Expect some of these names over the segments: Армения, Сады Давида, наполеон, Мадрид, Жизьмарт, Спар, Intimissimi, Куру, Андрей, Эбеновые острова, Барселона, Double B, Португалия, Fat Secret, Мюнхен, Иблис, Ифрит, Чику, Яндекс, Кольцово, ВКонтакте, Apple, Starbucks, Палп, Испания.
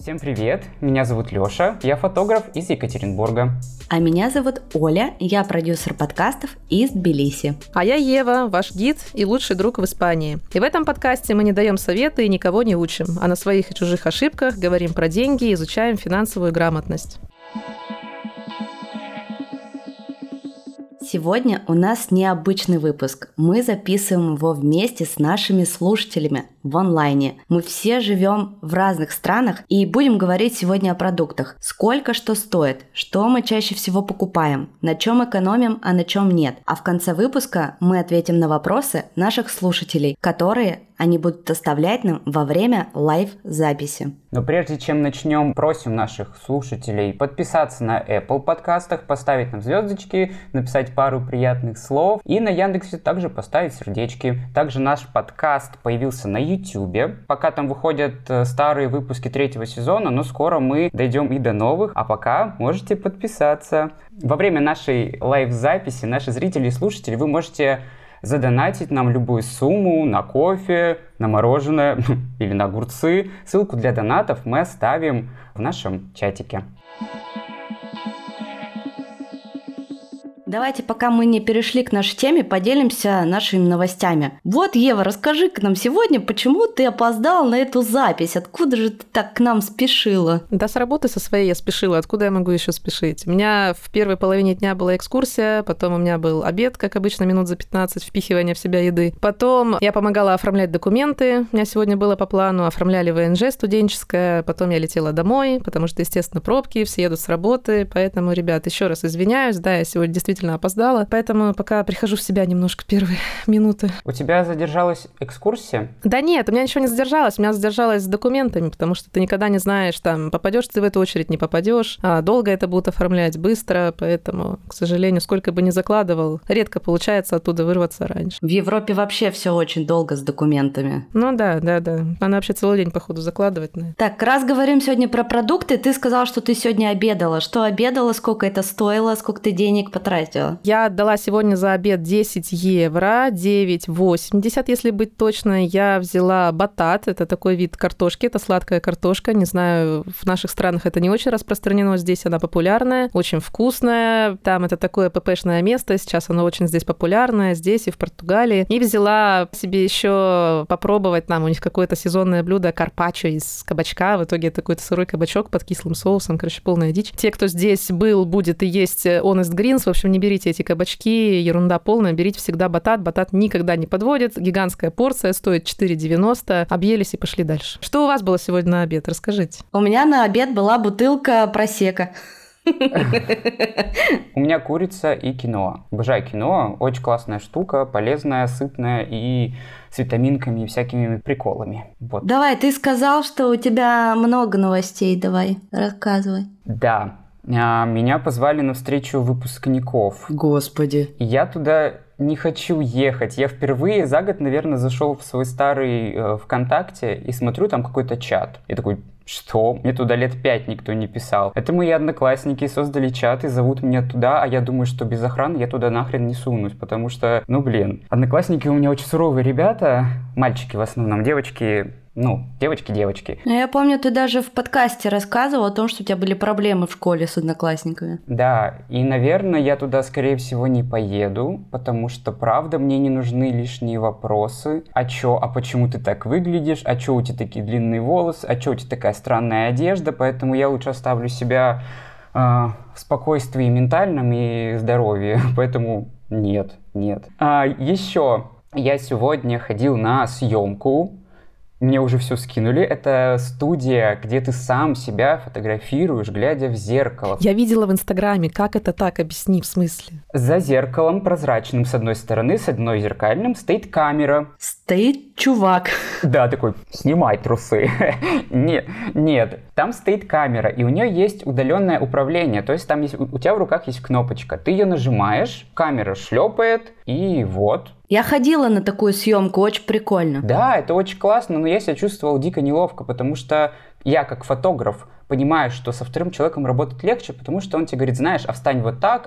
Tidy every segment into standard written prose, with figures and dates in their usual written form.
Всем привет, меня зовут Леша, я фотограф из Екатеринбурга. А меня зовут Оля, я продюсер подкастов из Тбилиси. А я Ева, ваш гид и лучший друг в Испании. И в этом подкасте мы не даем советы и никого не учим, а на своих и чужих ошибках говорим про деньги и изучаем финансовую грамотность. Сегодня у нас необычный выпуск. Мы записываем его вместе с нашими слушателями в онлайне. Мы все живем в разных странах и будем говорить сегодня о продуктах. Сколько что стоит, что мы чаще всего покупаем, на чем экономим, а на чем нет. А в конце выпуска мы ответим на вопросы наших слушателей, которые они будут оставлять нам во время лайв-записи. Но прежде чем начнем, просим наших слушателей подписаться на Apple подкастах, поставить нам звездочки, написать пару приятных слов и на Яндексе также поставить сердечки. Также наш подкаст появился на YouTube. Пока там выходят старые выпуски третьего сезона, но скоро мы дойдем и до новых, а пока можете подписаться. Во время нашей лайв-записи, наши зрители и слушатели, вы можете задонатить нам любую сумму на кофе, на мороженое или на огурцы. Ссылку для донатов мы оставим в нашем чатике. Давайте, пока мы не перешли к нашей теме, поделимся нашими новостями. Вот, Ева, расскажи-ка нам сегодня, почему ты опоздала на эту запись? Откуда же ты так к нам спешила? Да с работы со своей я спешила. Откуда я могу еще спешить? У меня в первой половине дня была экскурсия, потом у меня был обед, как обычно, минут за 15, впихивание в себя еды. Потом я помогала оформлять документы. У меня сегодня было по плану. Оформляли ВНЖ студенческое. Потом я летела домой, потому что, естественно, пробки, все едут с работы. Поэтому, ребят, еще раз извиняюсь. Да, я сегодня действительно опоздала, поэтому пока прихожу в себя немножко первые минуты. У тебя задержалась экскурсия? Да нет, у меня ничего не задержалось, у меня задержалось с документами, потому что ты никогда не знаешь, там, попадешь ты в эту очередь, не попадешь, а долго это будут оформлять, быстро, поэтому, к сожалению, сколько бы ни закладывал, редко получается оттуда вырваться раньше. В Европе вообще все очень долго с документами. Ну да, она вообще целый день, походу, закладывать. Наверное. Так, раз говорим сегодня про продукты, ты сказала, что ты сегодня обедала. Что обедала, сколько это стоило, сколько ты денег потратила? Я отдала сегодня за обед 10 евро, 9,80, если быть точной. Я взяла батат, это такой вид картошки, это сладкая картошка. Не знаю, в наших странах это не очень распространено, здесь она популярная, очень вкусная. Там это такое ппшное место, сейчас оно очень здесь популярное, здесь и в Португалии. И взяла себе еще попробовать, там у них какое-то сезонное блюдо, карпаччо из кабачка. В итоге это какой-то сырой кабачок под кислым соусом, короче, полная дичь. Те, кто здесь был, будет и есть Honest Greens, в общем, не берите эти кабачки, ерунда полная, берите всегда батат. Батат никогда не подводит. Гигантская порция, стоит 4,90. Объелись и пошли дальше. Что у вас было сегодня на обед? Расскажите. У меня на обед была бутылка просека. У меня курица и киноа. Обожаю киноа. Очень классная штука, полезная, сытная и с витаминками и всякими приколами. Вот. Давай, ты сказал, что у тебя много новостей. Давай, рассказывай. Да. Меня позвали на встречу выпускников. Господи. Я туда не хочу ехать. Я впервые за год, наверное, зашел в свой старый ВКонтакте и смотрю там какой-то чат. Я такой, что? Мне туда лет 5 никто не писал. Это мои одноклассники создали чат и зовут меня туда, а я думаю, что без охраны я туда нахрен не сунусь, потому что, одноклассники у меня очень суровые ребята, мальчики в основном, девочки... девочки. Я помню, ты даже в подкасте рассказывала о том, что у тебя были проблемы в школе с одноклассниками. Да, и, наверное, я туда, скорее всего, не поеду, потому что, правда, мне не нужны лишние вопросы. А почему ты так выглядишь? А чё у тебя такие длинные волосы? А чё у тебя такая странная одежда? Поэтому я лучше оставлю себя в спокойствии ментальном и здоровье. Поэтому нет. А еще я сегодня ходил на съемку. Мне уже все скинули. Это студия, где ты сам себя фотографируешь, глядя в зеркало. Я видела в Инстаграме. Как это так? Объясни, в смысле? За зеркалом прозрачным с одной стороны, с одной зеркальным, стоит камера. Стоит чувак. Да, такой, снимай трусы. Нет. Там стоит камера, и у нее есть удаленное управление. То есть там есть, у тебя в руках есть кнопочка. Ты ее нажимаешь, камера шлепает, и вот... Я ходила на такую съемку, очень прикольно. Да, это очень классно, но я себя чувствовал дико неловко, потому что я, как фотограф, понимаю, что со вторым человеком работать легче, потому что он тебе говорит, знаешь, а встань вот так,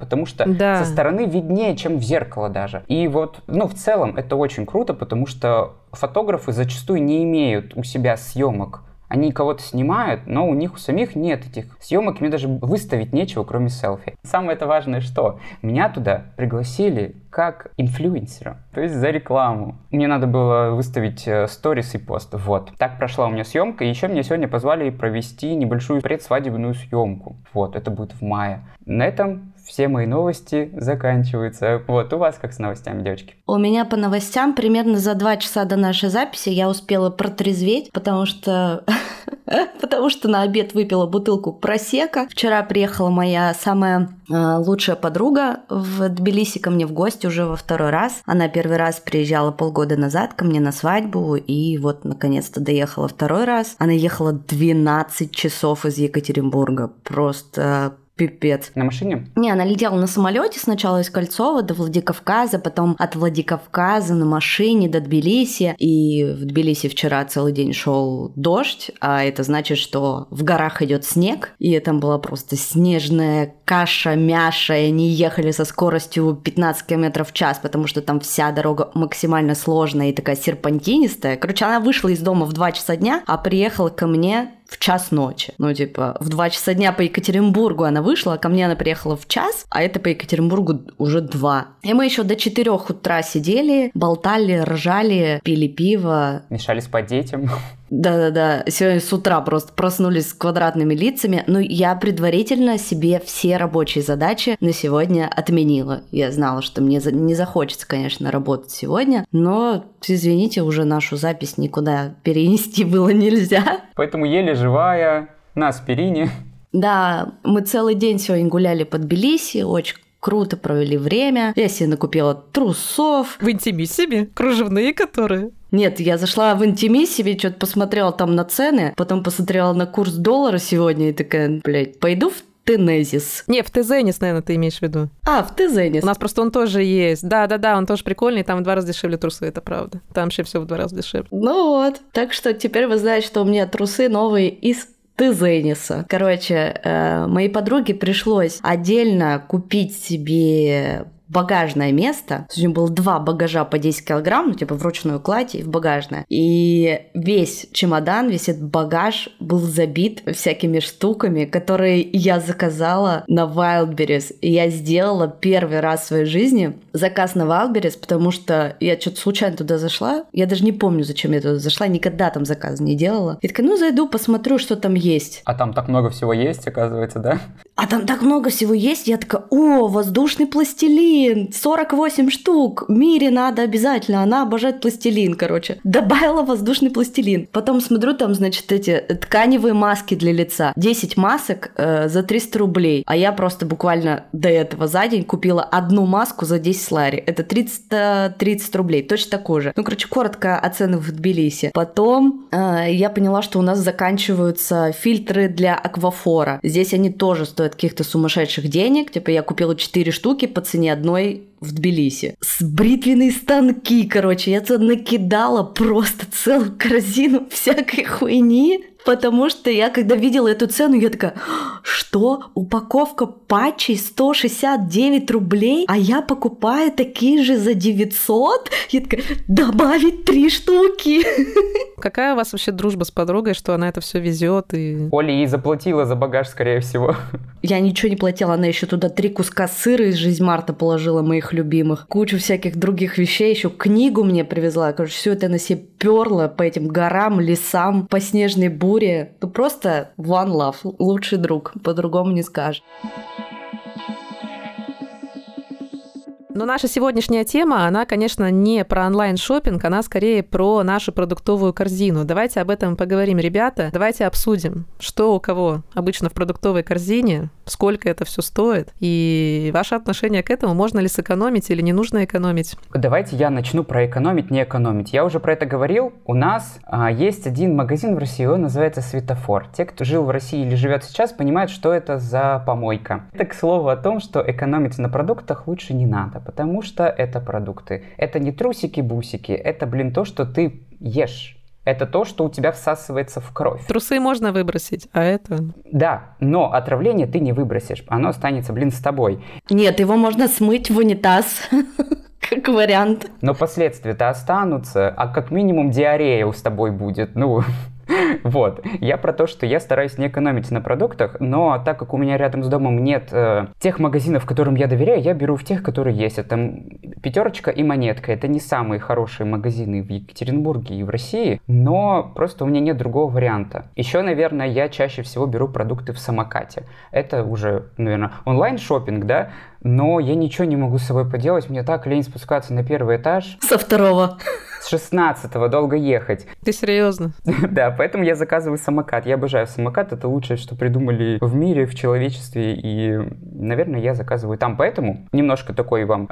потому что да. Со стороны виднее, чем в зеркало даже. И вот, в целом это очень круто, потому что фотографы зачастую не имеют у себя съемок. Они кого-то снимают, но у них у самих нет этих съемок, мне даже выставить нечего, кроме селфи. Самое-то важное, что меня туда пригласили как инфлюенсера, то есть за рекламу. Мне надо было выставить сторис и пост, вот. Так прошла у меня съемка, и еще меня сегодня позвали провести небольшую предсвадебную съемку. Вот, это будет в мае. На этом все мои новости заканчиваются. Вот, у вас как с новостями, девочки? У меня по новостям примерно за 2 часа до нашей записи я успела протрезветь, потому что на обед выпила бутылку просекко. Вчера приехала моя самая лучшая подруга в Тбилиси ко мне в гости уже во второй раз. Она первый раз приезжала полгода назад ко мне на свадьбу, и вот наконец-то доехала второй раз. Она ехала 12 часов из Екатеринбурга. Просто... пипец. На машине? Не, она летела на самолете сначала из Кольцова до Владикавказа, потом от Владикавказа на машине до Тбилиси. И в Тбилиси вчера целый день шел дождь, а это значит, что в горах идет снег. И там была просто снежная каша-мяша, и они ехали со скоростью 15 км в час, потому что там вся дорога максимально сложная и такая серпантинистая. Короче, она вышла из дома в 2 часа дня, а приехала ко мне... в час ночи. Ну, типа, в 2 часа дня по Екатеринбургу она вышла, а ко мне она приехала в час, а это по Екатеринбургу уже 2. И мы еще до 4 утра сидели, болтали, ржали, пили пиво. Мешали спать детям. Да-да-да, сегодня с утра просто проснулись с квадратными лицами, но я предварительно себе все рабочие задачи на сегодня отменила. Я знала, что мне не захочется, конечно, работать сегодня, но, извините, уже нашу запись никуда перенести было нельзя. Поэтому еле живая, на аспирине. Да, мы целый день сегодня гуляли по Тбилиси, очень круто провели время. Я себе накупила трусов. В Intimissimi, кружевные которые. Нет, я зашла в Intimissimi, что-то посмотрела там на цены, потом посмотрела на курс доллара сегодня и такая, блядь, пойду в Тезенис. Не, в Тезенис, наверное, ты имеешь в виду. А, в Тезенис. У нас просто он тоже есть. Да, он тоже прикольный, там в 2 раза дешевле трусы, это правда. Там вообще все в 2 раза дешевле. Ну вот, так что теперь вы знаете, что у меня трусы новые из Тезениса. Короче, моей подруге пришлось отдельно купить себе багажное место. У нее было 2 багажа по 10 килограмм, ну, типа вручную кладь и в багажное. И весь чемодан, весь этот багаж был забит всякими штуками, которые я заказала на Wildberries. И я сделала первый раз в своей жизни заказ на Wildberries, потому что я что-то случайно туда зашла. Я даже не помню, зачем я туда зашла, никогда там заказ не делала. Я такая, ну, зайду, посмотрю, что там есть. А там так много всего есть, оказывается, да? А там так много всего есть. Я такая, о, воздушный пластилин. 48 штук. Мире надо обязательно. Она обожает пластилин, короче. Добавила воздушный пластилин. Потом смотрю, там, значит, эти тканевые маски для лица. 10 масок за 300 рублей. А я просто буквально до этого за день купила одну маску за 10 лари. Это 330 рублей. Точно такую же. Ну, короче, коротко о ценах в Тбилиси. Потом я поняла, что у нас заканчиваются фильтры для аквафора. Здесь они тоже стоят каких-то сумасшедших денег. Типа я купила 4 штуки по цене одной в Тбилиси. С бритвенные станки, короче, я тут накидала просто целую корзину всякой хуйни, потому что я, когда видела эту цену, я такая, что? Упаковка патчей 169 рублей, а я покупаю такие же за 900? Я такая, добавить 3 штуки. Какая у вас вообще дружба с подругой, что она это все везет? И... Оля ей заплатила за багаж, скорее всего. Я ничего не платила, она еще туда 3 куска сыра из Жизьмарта положила, моих любимых. Кучу всяких других вещей, еще книгу мне привезла. Короче, все это она себе перла по этим горам, лесам, по снежной буре. Ну просто one love, лучший друг, по-другому не скажешь. Но наша сегодняшняя тема, она, конечно, не про онлайн-шоппинг, она скорее про нашу продуктовую корзину. Давайте об этом поговорим, ребята. Давайте обсудим, что у кого обычно в продуктовой корзине, сколько это все стоит, и ваше отношение к этому, можно ли сэкономить или не нужно экономить. Давайте я начну про экономить, не экономить. Я уже про это говорил. У нас есть один магазин в России, он называется «Светофор». Те, кто жил в России или живет сейчас, понимают, что это за помойка. Это, к слову, о том, что экономить на продуктах лучше не надо. Потому что это продукты. Это не трусики-бусики, это, блин, то, что ты ешь. Это то, что у тебя всасывается в кровь. Трусы можно выбросить, а это... Да, но отравление ты не выбросишь. Оно останется, блин, с тобой. Нет, его можно смыть в унитаз. Как вариант. Но последствия-то останутся, а как минимум диарея с тобой будет. Ну, Вот. Я про то, что я стараюсь не экономить на продуктах, но так как у меня рядом с домом нет тех магазинов, которым я доверяю, я беру в тех, которые есть. Это Пятерочка и Монетка. Это не самые хорошие магазины в Екатеринбурге и в России, но просто у меня нет другого варианта. Еще, наверное, я чаще всего беру продукты в Самокате. Это уже, наверное, онлайн-шоппинг, да? Но я ничего не могу с собой поделать, мне так лень спускаться на первый этаж. Со второго. С 16-го долго ехать. Ты серьезно? Да, поэтому я заказываю Самокат. Я обожаю Самокат, это лучшее, что придумали в мире, в человечестве. И, наверное, я заказываю там. Поэтому немножко такой вам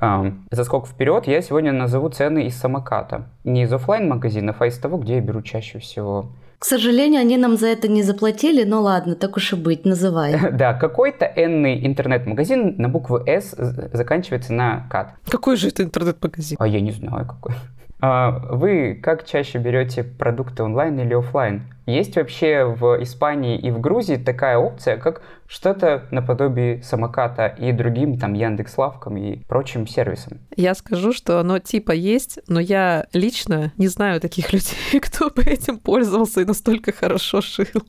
заскок вперед. Я сегодня назову цены из Самоката. Не из офлайн-магазинов, а из того, где я беру чаще всего. К сожалению, они нам за это не заплатили, но ладно, так уж и быть, называй. Да, какой-то энный интернет-магазин на букву «С» заканчивается на «кат». Какой же это интернет-магазин? А я не знаю, какой. Вы как чаще берете продукты онлайн или офлайн? Есть вообще в Испании и в Грузии такая опция, как что-то наподобие Самоката и другим там Яндекс.Лавкам и прочим сервисам? Я скажу, что оно типа есть, но я лично не знаю таких людей, кто бы этим пользовался и настолько хорошо жил.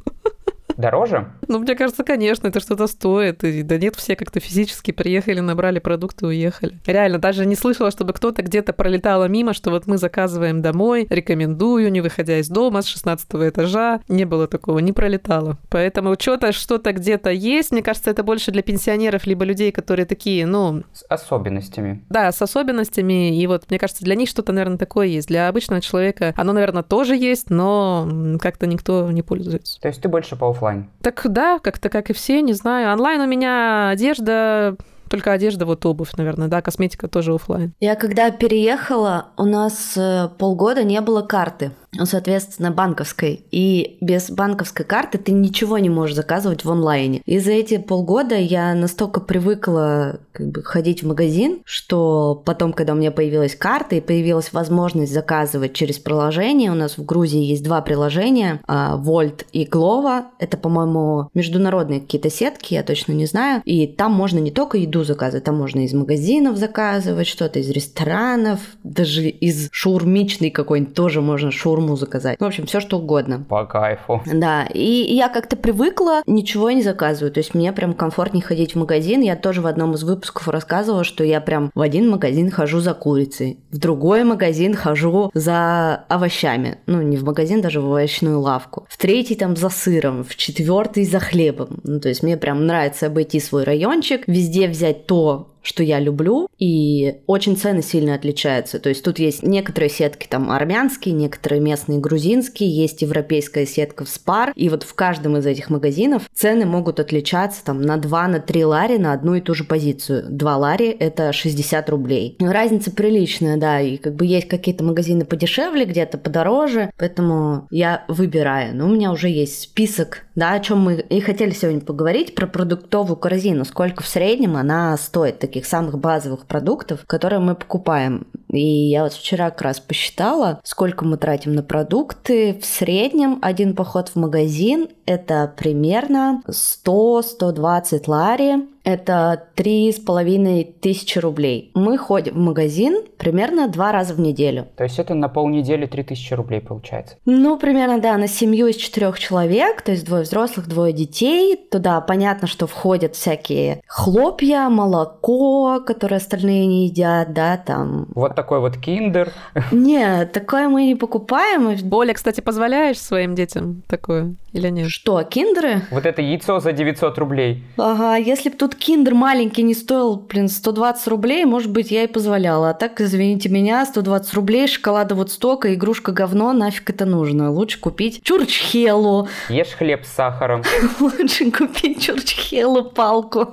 Дороже? Ну, мне кажется, конечно, это что-то стоит. И, да нет, все как-то физически приехали, набрали продукты и уехали. Реально, даже не слышала, чтобы кто-то где-то пролетало мимо, что вот мы заказываем домой, рекомендую, не выходя из дома, с 16-го этажа. Не было такого, не пролетало. Поэтому что-то где-то есть. Мне кажется, это больше для пенсионеров, либо людей, которые такие, ну... С особенностями. Да, с особенностями. И вот, мне кажется, для них что-то, наверное, такое есть. Для обычного человека оно, наверное, тоже есть, но как-то никто не пользуется. То есть ты больше по офлайну? Так да, как-то как и все, не знаю. Онлайн у меня одежда, только одежда, вот обувь, наверное, да, косметика тоже офлайн. Я когда переехала, у нас полгода не было карты, соответственно, банковской. И без банковской карты ты ничего не можешь заказывать в онлайне. И за эти полгода я настолько привыкла как бы ходить в магазин, что потом, когда у меня появилась карта и появилась возможность заказывать через приложение, у нас в Грузии есть два приложения, Volt и Glovo, это, по-моему, международные какие-то сетки, я точно не знаю, и там можно не только еду заказывать, там можно из магазинов заказывать что-то, из ресторанов, даже из шаурмичной какой-нибудь тоже можно шаурму заказать. В общем, все что угодно. По кайфу. Да, и я как-то привыкла, ничего не заказываю, то есть мне прям комфортнее ходить в магазин. Я тоже в одном из выпусков рассказывала, что я прям в один магазин хожу за курицей, в другой магазин хожу за овощами, ну не в магазин, даже в овощную лавку, в третий там за сыром, в четвертый за хлебом. Ну, то есть мне прям нравится обойти свой райончик, везде взять то, что я люблю, и очень цены сильно отличаются. То есть тут есть некоторые сетки там армянские, некоторые местные грузинские, есть европейская сетка в Спар, и вот в каждом из этих магазинов цены могут отличаться там на 2-3 лари на одну и ту же позицию. 2 лари – это 60 рублей. Разница приличная, да, и как бы есть какие-то магазины подешевле, где-то подороже, поэтому я выбираю. Но у меня уже есть список, да, о чем мы и хотели сегодня поговорить, про продуктовую корзину, сколько в среднем она стоит, таких самых базовых продуктов, которые мы покупаем. И я вот вчера как раз посчитала, сколько мы тратим на продукты. В среднем один поход в магазин – это примерно 100-120 лари. Это 3500 рублей. Мы ходим в магазин примерно 2 раза в неделю. То есть это на полнедели 3000 рублей получается? Ну, примерно, да, на семью из 4 человек, то есть 2 взрослых, 2 детей. Туда понятно, что входят всякие хлопья, молоко, которые остальные не едят, да, там... Вот такой вот киндер. Нет, такое мы не покупаем. Оля, кстати, позволяешь своим детям такое или нет? Что, киндеры? Вот это яйцо за 900 рублей. Ага, если бы тут киндер маленький не стоил, 120 рублей, может быть, я и позволяла. А так, извините меня, 120 рублей, шоколада вот столько, игрушка говно, нафиг это нужно. Лучше купить чурчхелу. Ешь хлеб с сахаром. Лучше купить чурчхелу палку.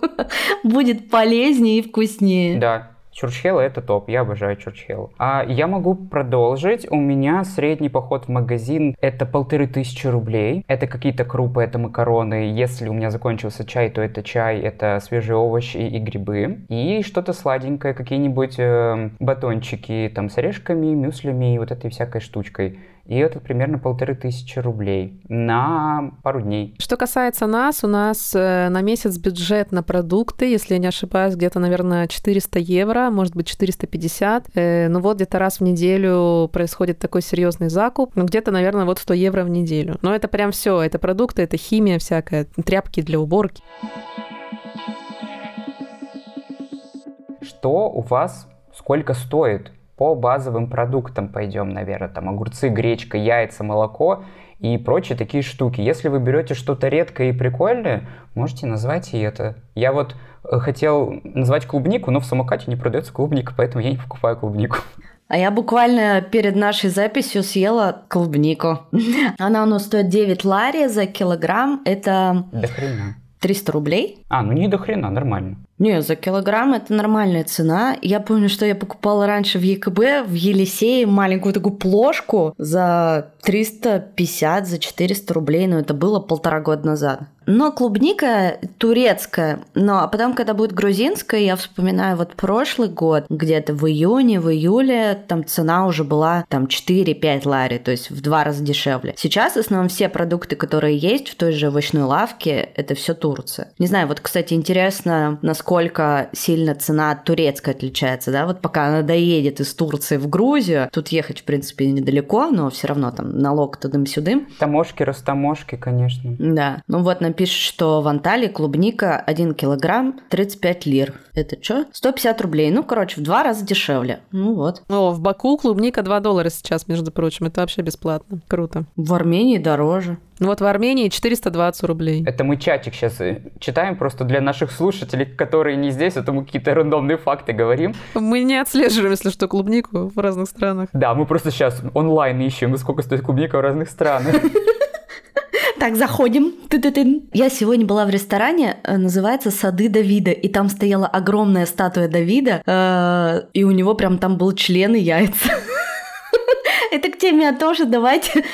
Будет полезнее и вкуснее. Да. Чурчхела – это топ, я обожаю чурчхелу. А я могу продолжить. У меня средний поход в магазин – это 1500 рублей. Это какие-то крупы, это макароны. Если у меня закончился чай, то это чай, это свежие овощи и грибы. И что-то сладенькое, какие-нибудь батончики там с орешками, мюслями и вот этой всякой штучкой. И это примерно 1500 рублей на пару дней. Что касается нас, у нас на месяц бюджет на продукты, если я не ошибаюсь, где-то, наверное, 400 евро, может быть, 450. Ну вот где-то раз в неделю происходит такой серьезный закуп. Ну где-то, наверное, вот 100 евро в неделю. Но это прям все, это продукты, это химия всякая, тряпки для уборки. Что у вас, сколько стоит? По базовым продуктам пойдем, наверное, там огурцы, гречка, яйца, молоко и прочие такие штуки. Если вы берете что-то редкое и прикольное, можете назвать и это. Я вот хотел назвать клубнику, но в самокате не продается клубника, поэтому я не покупаю клубнику. А я буквально перед нашей записью съела клубнику. Она у нас стоит 9 лари за килограмм. Это... До хрена. 300 рублей. А, ну не до хрена, нормально. Не, за килограмм это нормальная цена. Я помню, что я покупала раньше в ЕКБ, в Елисее, маленькую такую плошку за 350, за 400 рублей. Но это было 1,5 года назад. Но клубника турецкая. Но а потом, когда будет грузинская, я вспоминаю вот прошлый год, где-то в июне, в июле, там цена уже была там 4-5 лари, то есть в 2 раза дешевле. Сейчас, в основном, все продукты, которые есть в той же овощной лавке, это все Турция. Не знаю, вот, кстати, интересно, насколько сильно цена турецкая отличается, да, вот пока она доедет из Турции в Грузию, тут ехать, в принципе, недалеко, но все равно там налог тудым-сюдым. Таможки, растаможки, конечно. Да, ну вот, на пишет, что в Анталии клубника 1 килограмм 35 лир. Это что? 150 рублей. Ну, короче, в 2 раза дешевле. Ну вот. О, в Баку клубника $2 сейчас, между прочим. Это вообще бесплатно. Круто. В Армении дороже. Ну вот в Армении 420 рублей. Это мы чатик сейчас читаем просто для наших слушателей, которые не здесь, а то мы какие-то рандомные факты говорим. Мы не отслеживаем, если что, клубнику в разных странах. Да, мы просто сейчас онлайн ищем, сколько стоит клубника в разных странах. Так, заходим. Ты-ты-ты. Я сегодня была в ресторане, называется «Сады Давида», и там стояла огромная статуя Давида, и у него прям там был член и яйца. Это к теме о том, что давайте...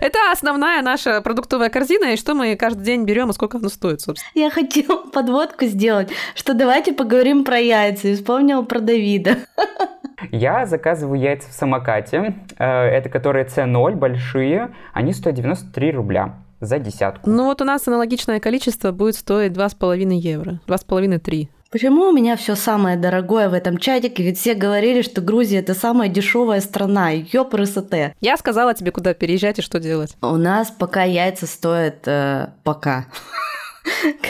Это основная наша продуктовая корзина, и что мы каждый день берем, и сколько оно стоит, собственно. Я хотела подводку сделать, что давайте поговорим про яйца, и вспомнила про Давида. Я заказываю яйца в самокате, это которые С0, большие, они стоят 93 рубля. За десятку. Ну вот у нас аналогичное количество будет стоить 2,5 евро. 2,5-3. Почему у меня все самое дорогое в этом чатике? Ведь все говорили, что Грузия – это самая дешевая страна. Ёпрысоте. Я сказала тебе, куда переезжать и что делать. У нас пока яйца стоят... пока...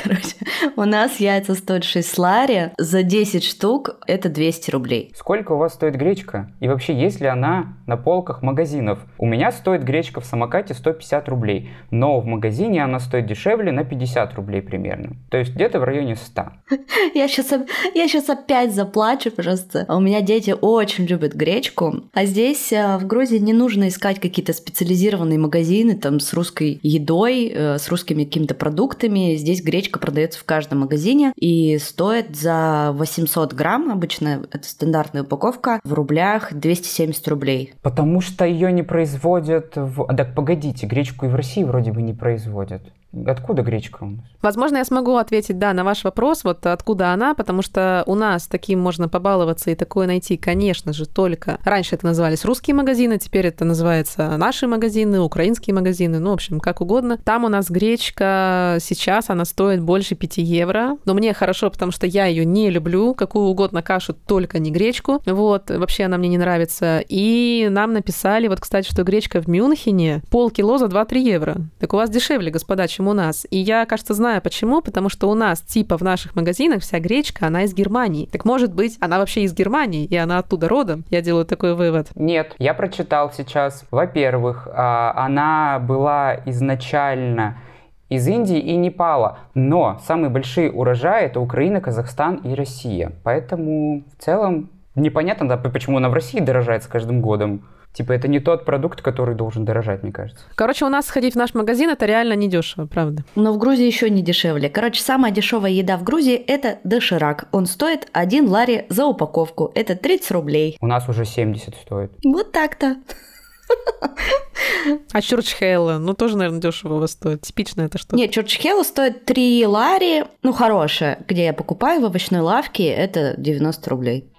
Короче, у нас яйца стоят 6 лари, за 10 штук это 200 рублей. Сколько у вас стоит гречка? И вообще, есть ли она на полках магазинов? У меня стоит гречка в самокате 150 рублей, но в магазине она стоит дешевле на 50 рублей примерно. То есть где-то в районе 100. Я сейчас опять заплачу просто. У меня дети очень любят гречку, а здесь в Грузии не нужно искать какие-то специализированные магазины там с русской едой, с русскими какими-то продуктами. Здесь гречка продается в каждом магазине и стоит за 800 грамм, обычно это стандартная упаковка, в рублях 270 рублей. Потому что ее не производят в... Так, погодите, гречку и в России вроде бы не производят. Откуда гречка у нас? Возможно, я смогу ответить, да, на ваш вопрос, вот откуда она, потому что у нас таким можно побаловаться и такое найти, конечно же, только... Раньше это назывались русские магазины, теперь это называется наши магазины, украинские магазины, ну, в общем, как угодно. Там у нас гречка сейчас, она стоит больше 5 евро, но мне хорошо, потому что я ее не люблю, какую угодно кашу, только не гречку, вот, вообще она мне не нравится. И нам написали, вот, кстати, что гречка в Мюнхене полкило за 2-3 евро. Так у вас дешевле, господа, чем у нас. И я, кажется, знаю почему, потому что у нас, типа, в наших магазинах вся гречка, она из Германии. Так может быть, она вообще из Германии, и она оттуда родом? Я делаю такой вывод. Нет, я прочитал сейчас. Во-первых, она была изначально из Индии и Непала, но самые большие урожаи — это Украина, Казахстан и Россия. Поэтому, в целом, непонятно, да, почему она в России дорожает с каждым годом. Типа, это не тот продукт, который должен дорожать, мне кажется. Короче, у нас сходить в наш магазин, это реально недешево, правда. Но в Грузии еще не дешевле. Короче, самая дешевая еда в Грузии – это доширак. Он стоит 1 лари за упаковку. Это 30 рублей. У нас уже 70 стоит. Вот так-то. А чурчхела, ну тоже, наверное, дешево у вас стоит. Типично это что? Нет, чурчхела стоит 3 лари, ну хорошая, где я покупаю в овощной лавке, это 90 рублей.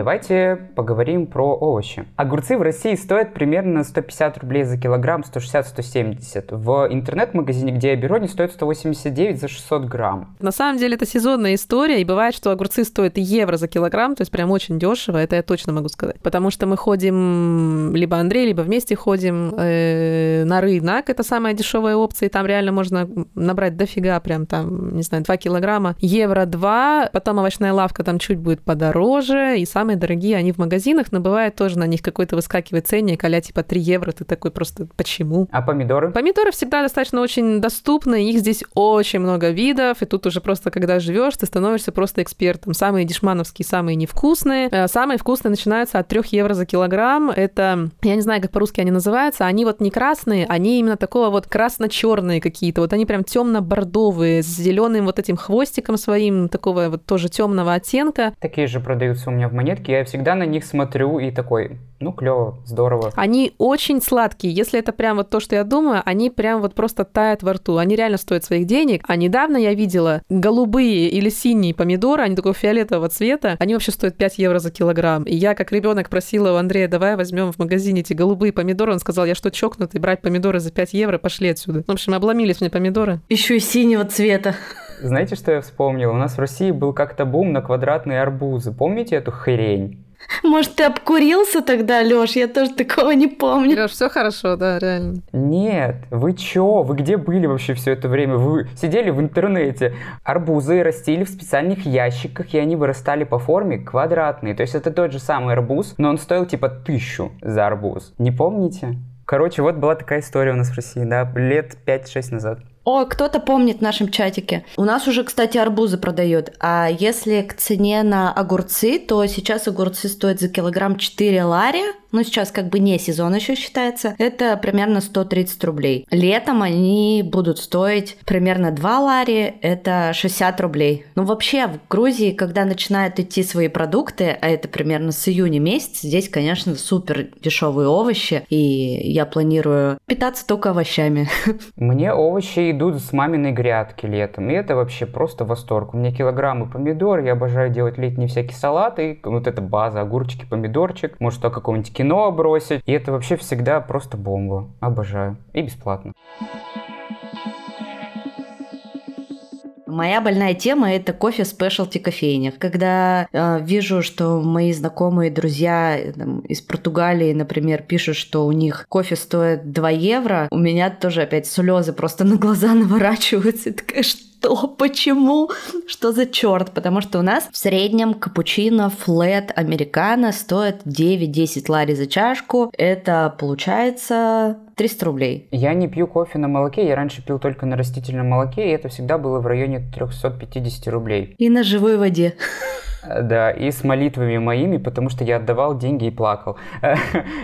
Давайте поговорим про овощи. Огурцы в России стоят примерно 150 рублей за килограмм, 160-170. В интернет-магазине, где я беру, они стоят 189 за 600 грамм. На самом деле это сезонная история, и бывает, что огурцы стоят евро за килограмм, то есть прям очень дешево, это я точно могу сказать. Потому что мы ходим, либо Андрей, либо вместе ходим на рынок, это самая дешевая опция, и там реально можно набрать дофига, прям там, не знаю, 2 килограмма, евро 2, потом овощная лавка там чуть будет подороже, и самые дорогие они в магазинах, но бывает тоже на них какой-то выскакивает ценник, а-ля типа 3 евро, ты такой просто почему? А помидоры? Помидоры всегда достаточно очень доступны, их здесь очень много видов, и тут уже просто когда живешь, ты становишься просто экспертом. Самые дешмановские, самые невкусные. Самые вкусные начинаются от 3 евро за килограмм, это, я не знаю, как по-русски они называются, они вот не красные, они именно такого вот красно-черные какие-то, вот они прям темно-бордовые, с зеленым вот этим хвостиком своим, такого вот тоже темного оттенка. Такие же продаются у меня в Монетке, я всегда на них смотрю и такой, ну, клево, здорово. Они очень сладкие, если это прям вот то, что я думаю, они прям вот просто тают во рту, они реально стоят своих денег, а недавно я видела голубые или синие помидоры, они такого фиолетового цвета, они вообще стоят 5 евро за килограмм, и я как ребенок просила у Андрея, давай возьмем в магазине эти голубые помидоры, он сказал, я что, чокнутый, брать помидоры за 5 евро, пошли отсюда. В общем, обломились мне помидоры. Еще и синего цвета. Знаете, что я вспомнила? У нас в России был как-то бум на квадратные арбузы. Помните эту хрень? Может, ты обкурился тогда, Лёш? Я тоже такого не помню. Лёш, все хорошо, да, реально. Нет, вы чё? Вы где были вообще все это время? Вы сидели в интернете. Арбузы растили в специальных ящиках, и они вырастали по форме квадратные. То есть это тот же самый арбуз, но он стоил типа 1000 за арбуз. Не помните? Короче, вот была такая история у нас в России, да, лет 5-6 назад. О, кто-то помнит в нашем чатике. У нас уже, кстати, арбузы продают. А если к цене на огурцы, то сейчас огурцы стоят за килограмм 4 лари. Ну, сейчас как бы не сезон еще считается. Это примерно 130 рублей. Летом они будут стоить примерно 2 лари. Это 60 рублей. Ну, вообще, в Грузии, когда начинают идти свои продукты, а это примерно с июня месяца, здесь, конечно, супер дешевые овощи. И я планирую питаться только овощами. Мне овощи идут с маминой грядки летом, и это вообще просто восторг. У меня килограммы помидор, я обожаю делать летние всякие салаты, вот это база, огурчики, помидорчик, может, то какое-нибудь кино бросить, и это вообще всегда просто бомба, обожаю, и бесплатно. Моя больная тема – это кофе в спешалти-кофейнях. Когда вижу, что мои знакомые, друзья из Португалии, например, пишут, что у них кофе стоит 2 евро, у меня тоже опять слезы просто на глаза наворачиваются. Такая, что? Почему? Что за черт? Потому что у нас в среднем капучино, флэт, американо стоит 9-10 лари за чашку. Это получается 300 рублей. Я не пью кофе на молоке, я раньше пил только на растительном молоке, и это всегда было в районе 350 рублей. И на живой воде. Да, и с молитвами моими, потому что я отдавал деньги и плакал.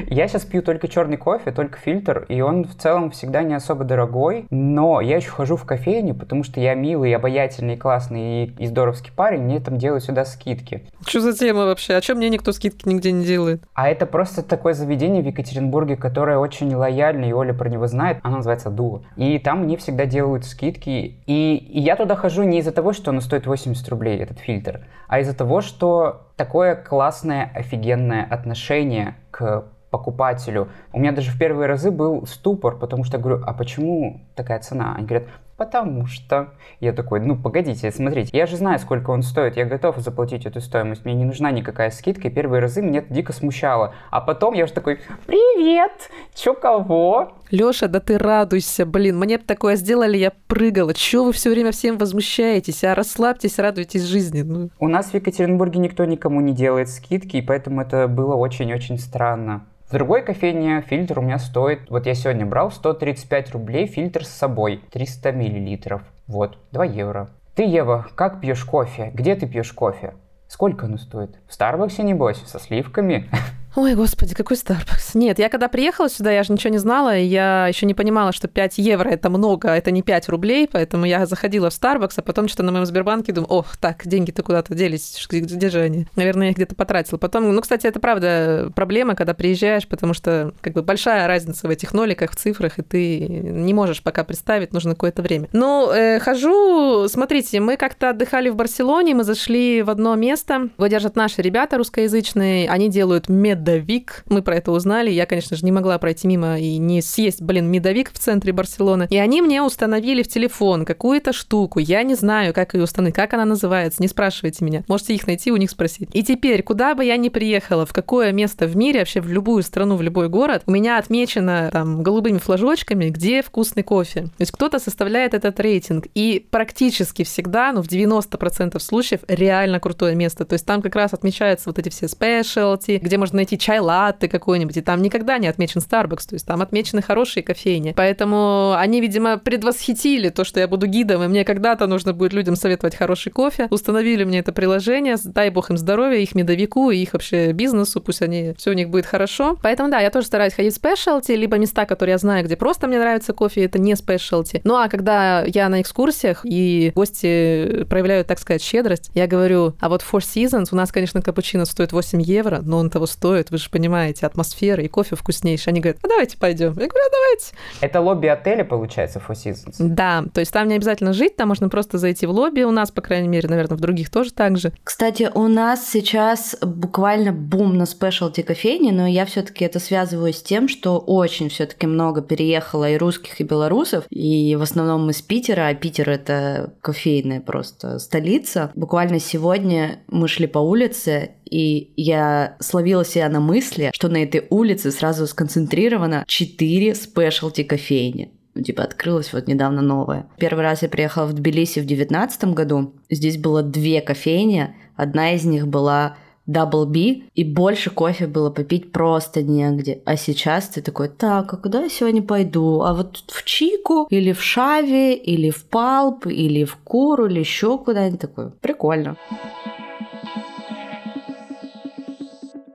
Я сейчас пью только черный кофе, только фильтр, и он в целом всегда не особо дорогой, но я еще хожу в кофейню, потому что я милый, обаятельный, классный и здоровский парень, мне там делают сюда скидки. Что за тема вообще? А что мне никто скидки нигде не делает? А это просто такое заведение в Екатеринбурге, которое очень лояльно, и Оля про него знает, оно называется «Дула». И там мне всегда делают скидки, и я туда хожу не из-за того, что оно стоит 80 рублей, этот фильтр, а из-за того, что такое классное, офигенное отношение к покупателю. У меня даже в первые разы был ступор, потому что я говорю, а почему такая цена? Они говорят, потому что. Я такой, ну погодите, смотрите, я же знаю, сколько он стоит, я готов заплатить эту стоимость, мне не нужна никакая скидка, и первые разы меня это дико смущало. А потом я уже такой, привет, чё кого? Лёша, да ты радуйся, блин, мне бы такое сделали, я прыгала. Чё вы все время всем возмущаетесь? А расслабьтесь, радуйтесь жизни. Ну. У нас в Екатеринбурге никто никому не делает скидки, и поэтому это было очень-очень странно. В другой кофейне фильтр у меня стоит, вот я сегодня брал 135 рублей, фильтр с собой, 300 миллилитров, вот, 2 евро. Ты, Ева, как пьешь кофе? Где ты пьешь кофе? Сколько оно стоит? В Starbucks, небось, со сливками? Ой, господи, какой Starbucks. Нет, я когда приехала сюда, я же ничего не знала, я еще не понимала, что 5 евро это много, это не 5 рублей, поэтому я заходила в Starbucks, а потом что-то на моем Сбербанке, думаю, ох, так, деньги-то куда-то делись, где же они? Наверное, я их где-то потратила. Потом, ну, кстати, это правда проблема, когда приезжаешь, потому что как бы большая разница в этих ноликах, в цифрах, и ты не можешь пока представить, нужно какое-то время. Ну, хожу, смотрите, мы как-то отдыхали в Барселоне, мы зашли в одно место, его держат наши ребята русскоязычные, они делают медовик. Мы про это узнали. Я, конечно же, не могла пройти мимо и не съесть, медовик в центре Барселоны. И они мне установили в телефон какую-то штуку. Я не знаю, как ее установить, как она называется. Не спрашивайте меня. Можете их найти, у них спросить. И теперь, куда бы я ни приехала, в какое место в мире, вообще в любую страну, в любой город, у меня отмечено там голубыми флажочками, где вкусный кофе. То есть кто-то составляет этот рейтинг. И практически всегда, ну, в 90% случаев реально крутое место. То есть там как раз отмечаются вот эти все спешлти, где можно найти чай-латте какой-нибудь, и там никогда не отмечен Starbucks, то есть там отмечены хорошие кофейни. Поэтому они, видимо, предвосхитили то, что я буду гидом, и мне когда-то нужно будет людям советовать хороший кофе. Установили мне это приложение, дай бог им здоровья, их медовику, их вообще бизнесу, пусть они, все у них будет хорошо. Поэтому да, я тоже стараюсь ходить в спешлти, либо места, которые я знаю, где просто мне нравится кофе, это не спешлти. Ну а когда я на экскурсиях, и гости проявляют, так сказать, щедрость, я говорю, а вот Four Seasons, у нас, конечно, капучино стоит 8 евро, но он того стоит, вы же понимаете, атмосфера и кофе вкуснейший. Они говорят, а давайте пойдем. Я говорю, а давайте. Это лобби отеля, получается, Four Seasons? Да, то есть там не обязательно жить, там можно просто зайти в лобби. У нас, по крайней мере, наверное, в других тоже так же. Кстати, у нас сейчас буквально бум на спешлти кофейни, но я все-таки это связываю с тем, что очень все-таки много переехало и русских, и белорусов, и в основном из Питера, а Питер — это кофейная просто столица. Буквально сегодня мы шли по улице, и я словила себя на мысли, что на этой улице сразу сконцентрировано 4 спешлти кофейни. Ну, типа, открылась вот недавно новая. Первый раз я приехала в Тбилиси в 2019 году. Здесь было 2 кофейни. Одна из них была Double B, и больше кофе было попить просто негде. А сейчас ты такой, так, а куда я сегодня пойду? А вот в Чику, или в Шаве, или в Палп, или в Куру, или еще куда-нибудь. Такой, прикольно.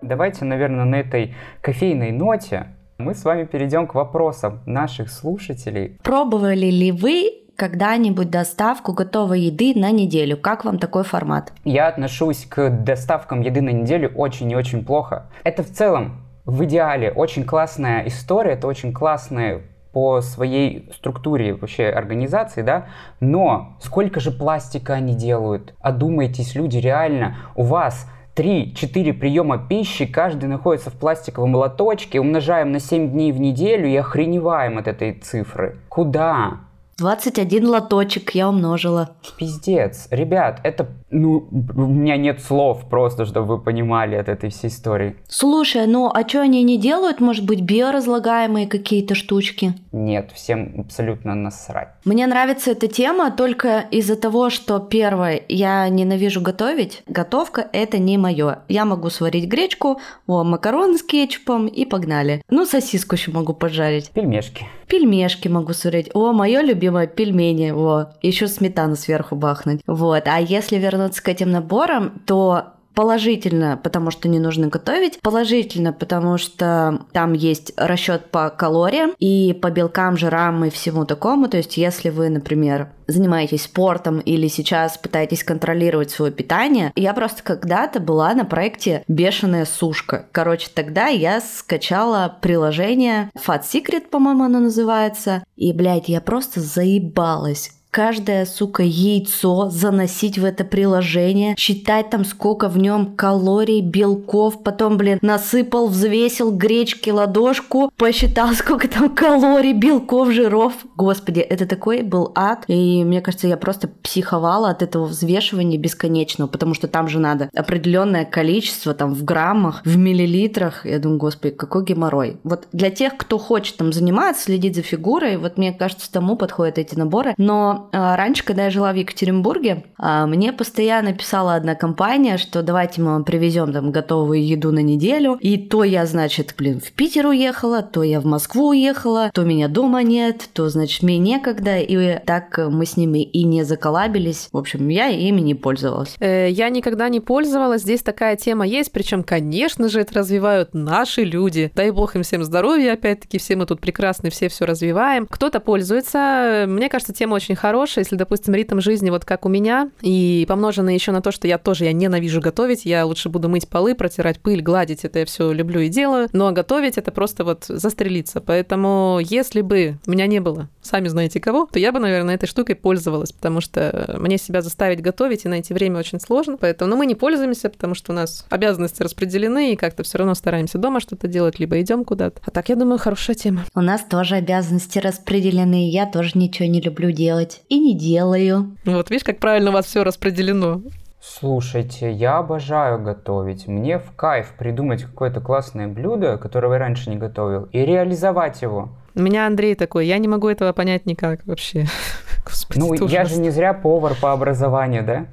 Давайте, наверное, на этой кофейной ноте мы с вами перейдем к вопросам наших слушателей. Пробовали ли вы когда-нибудь доставку готовой еды на неделю? Как вам такой формат? Я отношусь к доставкам еды на неделю очень и очень плохо. Это в целом, в идеале, очень классная история, это очень классная по своей структуре вообще организации, да, но сколько же пластика они делают? Одумайтесь, люди, реально, у вас 3-4 приема пищи, каждый находится в пластиковом лоточке, умножаем на 7 дней в неделю и охреневаем от этой цифры. Куда? 21 лоточек я умножила. Пиздец. Ребят, это... Ну, у меня нет слов просто, чтобы вы понимали от этой всей истории. Слушай, ну а что они не делают? Может быть, биоразлагаемые какие-то штучки? Нет, всем абсолютно насрать. Мне нравится эта тема только из-за того, что, первое, я ненавижу готовить. Готовка – это не мое. Я могу сварить гречку, макароны с кетчупом и погнали. Ну, сосиску еще могу поджарить. Пельмешки. Пельмешки могу сварить. Мое любимое пельмени. Еще сметану сверху бахнуть. А если вернуться к этим наборам, то положительно, потому что не нужно готовить, положительно, потому что там есть расчет по калориям и по белкам, жирам и всему такому. То есть, если вы, например, занимаетесь спортом или сейчас пытаетесь контролировать свое питание, я просто когда-то была на проекте «Бешеная сушка». Короче, тогда я скачала приложение Fat Secret, по-моему, оно называется, и, блядь, я просто заебалась. Каждое, сука, яйцо заносить в это приложение, считать там, сколько в нем калорий, белков, потом, насыпал, взвесил гречки ладошку, посчитал, сколько там калорий, белков, жиров. Господи, это такой был ад, и мне кажется, я просто психовала от этого взвешивания бесконечного, потому что там же надо определенное количество, там, в граммах, в миллилитрах. Я думаю, господи, какой геморрой. Вот для тех, кто хочет там заниматься, следить за фигурой, вот мне кажется, тому подходят эти наборы, но Но раньше, когда я жила в Екатеринбурге, мне постоянно писала одна компания, что давайте мы вам привезем там готовую еду на неделю. И то я, значит, в Питер уехала, то я в Москву уехала, то меня дома нет, то, значит, мне некогда. И так мы с ними и не заколабились. В общем, я ими не пользовалась. Я никогда не пользовалась. Здесь такая тема есть. Причем, конечно же, это развивают наши люди. Дай бог им всем здоровья. Опять-таки, все мы тут прекрасны, все развиваем. Кто-то пользуется. Мне кажется, тема очень хорошая. Если, допустим, ритм жизни вот как у меня, и помноженный еще на то, что я ненавижу готовить, я лучше буду мыть полы, протирать пыль, гладить. Это я все люблю и делаю. Но готовить — это просто вот застрелиться. Поэтому если бы меня не было, сами знаете кого, то я бы, наверное, этой штукой пользовалась, потому что мне себя заставить готовить и найти время очень сложно. Поэтому мы не пользуемся, потому что у нас обязанности распределены, и как-то все равно стараемся дома что-то делать, либо идем куда-то. А так, я думаю, хорошая тема. У нас тоже обязанности распределены, я тоже ничего не люблю делать. И не делаю. Вот видишь, как правильно у вас все распределено. Слушайте, я обожаю готовить. Мне в кайф придумать какое-то классное блюдо, которого я раньше не готовил, и реализовать его. У меня Андрей такой, я не могу этого понять никак вообще. Господи, я же не зря повар по образованию, да?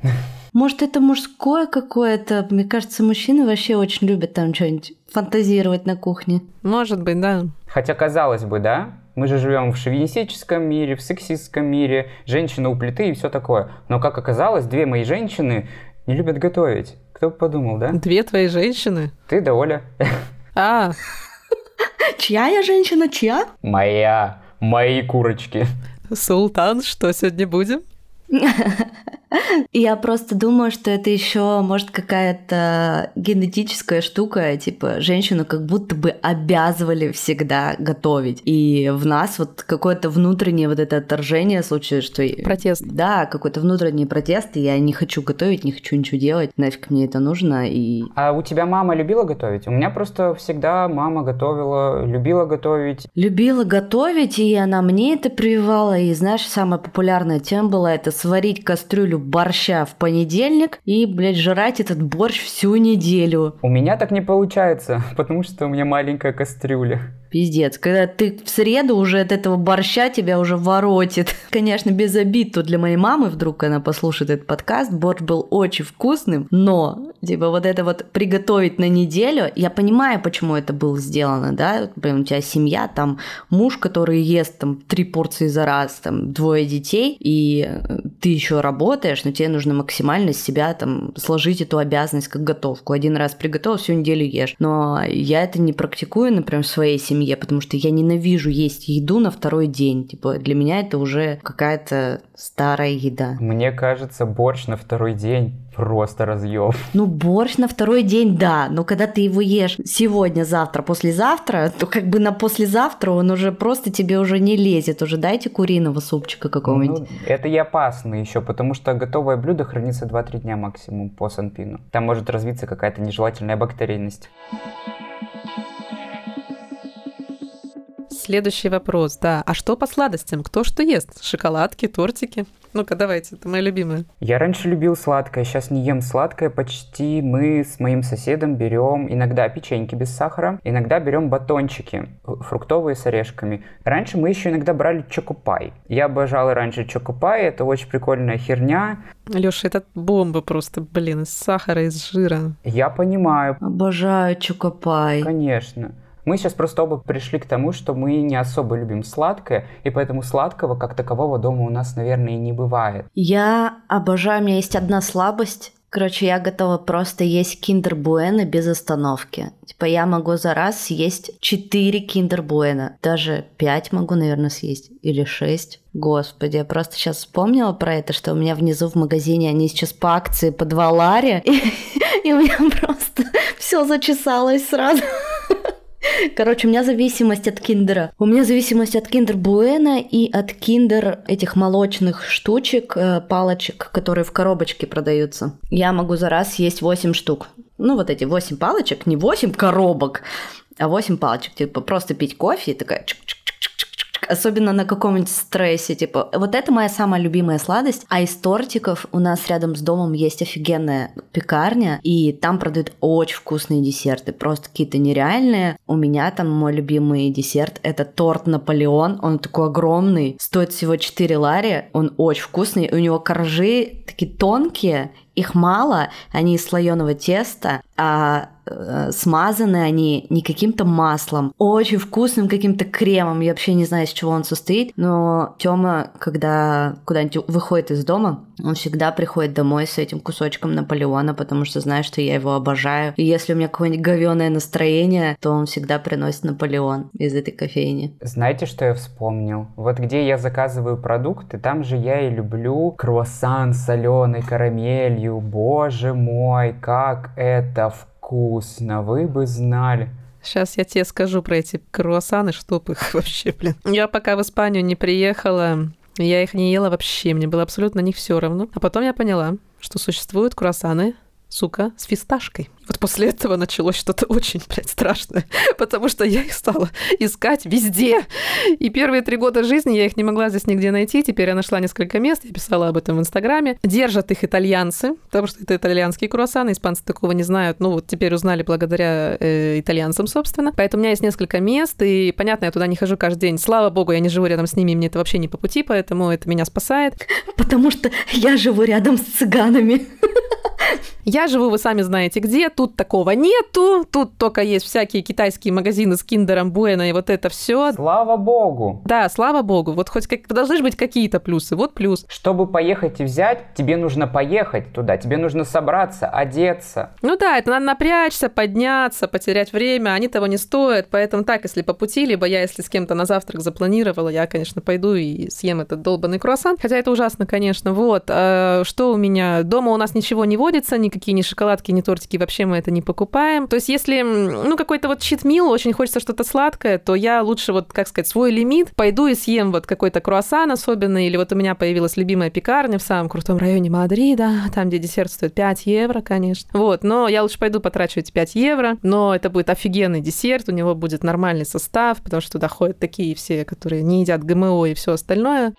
Может, это мужское какое-то? Мне кажется, мужчины вообще очень любят там что-нибудь фантазировать на кухне. Может быть, да. Хотя, казалось бы, да? Мы же живем в шовинистическом мире, в сексистском мире, женщина у плиты и все такое. Но, как оказалось, две мои женщины не любят готовить. Кто бы подумал, да? Две твои женщины? Ты да Оля. А. Чья я женщина? Чья? Моя. Мои курочки. Султан, что сегодня будем? Я просто думаю, что это еще, может, какая-то генетическая штука, типа женщину как будто бы обязывали всегда готовить. И в нас вот какое-то внутреннее вот это отторжение случилось, что... Протест. Да, какой-то внутренний протест, и я не хочу готовить, не хочу ничего делать, нафиг мне это нужно, и... А у тебя мама любила готовить? У меня просто всегда мама готовила, любила готовить. Любила готовить, и она мне это прививала, и знаешь, самая популярная тема была это сварить кастрюлю борща в понедельник и, жрать этот борщ всю неделю. У меня так не получается, потому что у меня маленькая кастрюля. Пиздец, когда ты в среду уже от этого борща тебя уже воротит. Конечно, без обид тут для моей мамы, вдруг она послушает этот подкаст, борщ был очень вкусным, но вот это вот приготовить на неделю, я понимаю, почему это было сделано, да, у тебя семья, там муж, который ест там 3 порции за раз, там 2 детей, и ты еще работаешь, но тебе нужно максимально с себя там сложить эту обязанность как готовку. 1 раз приготовил, всю неделю ешь. Но я это не практикую, например, в своей семье, потому что я ненавижу есть еду на 2-й день. Для меня это уже какая-то старая еда. Мне кажется, борщ на 2-й день просто разъёб. Борщ на 2-й день, да. Но когда ты его ешь сегодня, завтра, послезавтра, то на послезавтра он уже просто тебе уже не лезет. Уже дайте куриного супчика какого-нибудь. Это и опасно еще, потому что готовое блюдо хранится 2-3 дня максимум по санпину. Там может развиться какая-то нежелательная бактерийность. Следующий вопрос, да. А что по сладостям? Кто что ест? Шоколадки, тортики? Ну-ка, давайте, это мои любимые. Я раньше любил сладкое, сейчас не ем сладкое почти. Мы с моим соседом берем иногда печеньки без сахара, иногда берем батончики фруктовые с орешками. Раньше мы еще иногда брали чокопай. Я обожала раньше чокопай, это очень прикольная херня. Леша, это бомба просто, из сахара, из жира. Я понимаю. Обожаю чокопай. Конечно. Мы сейчас просто оба пришли к тому, что мы не особо любим сладкое, и поэтому сладкого как такового дома у нас, наверное, и не бывает. Я обожаю, у меня есть одна слабость. Я готова просто есть киндер буэно без остановки. Я могу за раз съесть 4 киндер буэно. Даже 5 могу, наверное, съесть. Или 6. Господи, я просто сейчас вспомнила про это, что у меня внизу в магазине они сейчас по акции по 2 лари. И у меня просто все зачесалось сразу. У меня зависимость от киндера. У меня зависимость от киндер буэно и от киндер этих молочных штучек, палочек, которые в коробочке продаются. Я могу за раз съесть 8 штук. Эти 8 палочек, не 8 коробок, а 8 палочек. Просто пить кофе и такая чик-чик-чик-чик-чик. особенно на каком-нибудь стрессе, типа, вот это моя самая любимая сладость. А из тортиков у нас рядом с домом есть офигенная пекарня, и там продают очень вкусные десерты, просто какие-то нереальные. У меня там мой любимый десерт — это торт Наполеон, он такой огромный, стоит всего 4 лари, он очень вкусный, и у него коржи такие тонкие, их мало, они из слоеного теста, а смазаны они не каким-то маслом, очень вкусным каким-то кремом, я вообще не знаю, из чего он состоит, но Тёма, когда куда-нибудь выходит из дома, он всегда приходит домой с этим кусочком Наполеона, потому что знает, что я его обожаю, и если у меня какое-нибудь говёное настроение, то он всегда приносит Наполеон из этой кофейни. Знаете, что я вспомнил? Вот где я заказываю продукты, там же я и люблю круассан с солёной карамелью, боже мой, как это вкусно! Вкусно, вы бы знали. Сейчас я тебе скажу про эти круассаны, чтоб их вообще, блин. Я пока в Испанию не приехала, я их не ела вообще, мне было абсолютно на них все равно. А потом я поняла, что существуют круассаны, сука, с фисташкой. Вот после этого началось что-то очень, блядь, страшное, потому что я их стала искать везде. И первые 3 года жизни я их не могла здесь нигде найти. Теперь я нашла несколько мест, я писала об этом в Инстаграме. Держат их итальянцы, потому что это итальянские круассаны, испанцы такого не знают. Ну вот теперь узнали благодаря итальянцам, собственно. Поэтому у меня есть несколько мест, и, понятно, я туда не хожу каждый день. Слава богу, я не живу рядом с ними, мне это вообще не по пути, поэтому это меня спасает. Потому что я живу рядом с цыганами. Я живу, вы сами знаете где, тут такого нету, тут только есть всякие китайские магазины с киндером буэно и вот это все. Слава богу. Да, слава богу, вот хоть как... должны же быть какие-то плюсы, вот плюс. Чтобы поехать и взять, тебе нужно поехать туда, тебе нужно собраться, одеться. Ну да, это надо напрячься, подняться, потерять время, они того не стоят, поэтому так, если по пути, либо я, если с кем-то на завтрак запланировала, я, конечно, пойду и съем этот долбанный круассан, хотя это ужасно, конечно, вот. А что у меня? Дома у нас ничего не водится, никакие ни шоколадки, ни тортики, вообще мы это не покупаем. То есть если, ну, какой-то вот читмил, очень хочется что-то сладкое, то я лучше, вот, как сказать, свой лимит, пойду и съем вот какой-то круассан особенный, или вот у меня появилась любимая пекарня в самом крутом районе Мадрида, там, где десерт стоит 5 евро, конечно. Вот, но я лучше пойду потрачу эти 5 евро, но это будет офигенный десерт, у него будет нормальный состав, потому что туда ходят такие все, которые не едят ГМО и все остальное.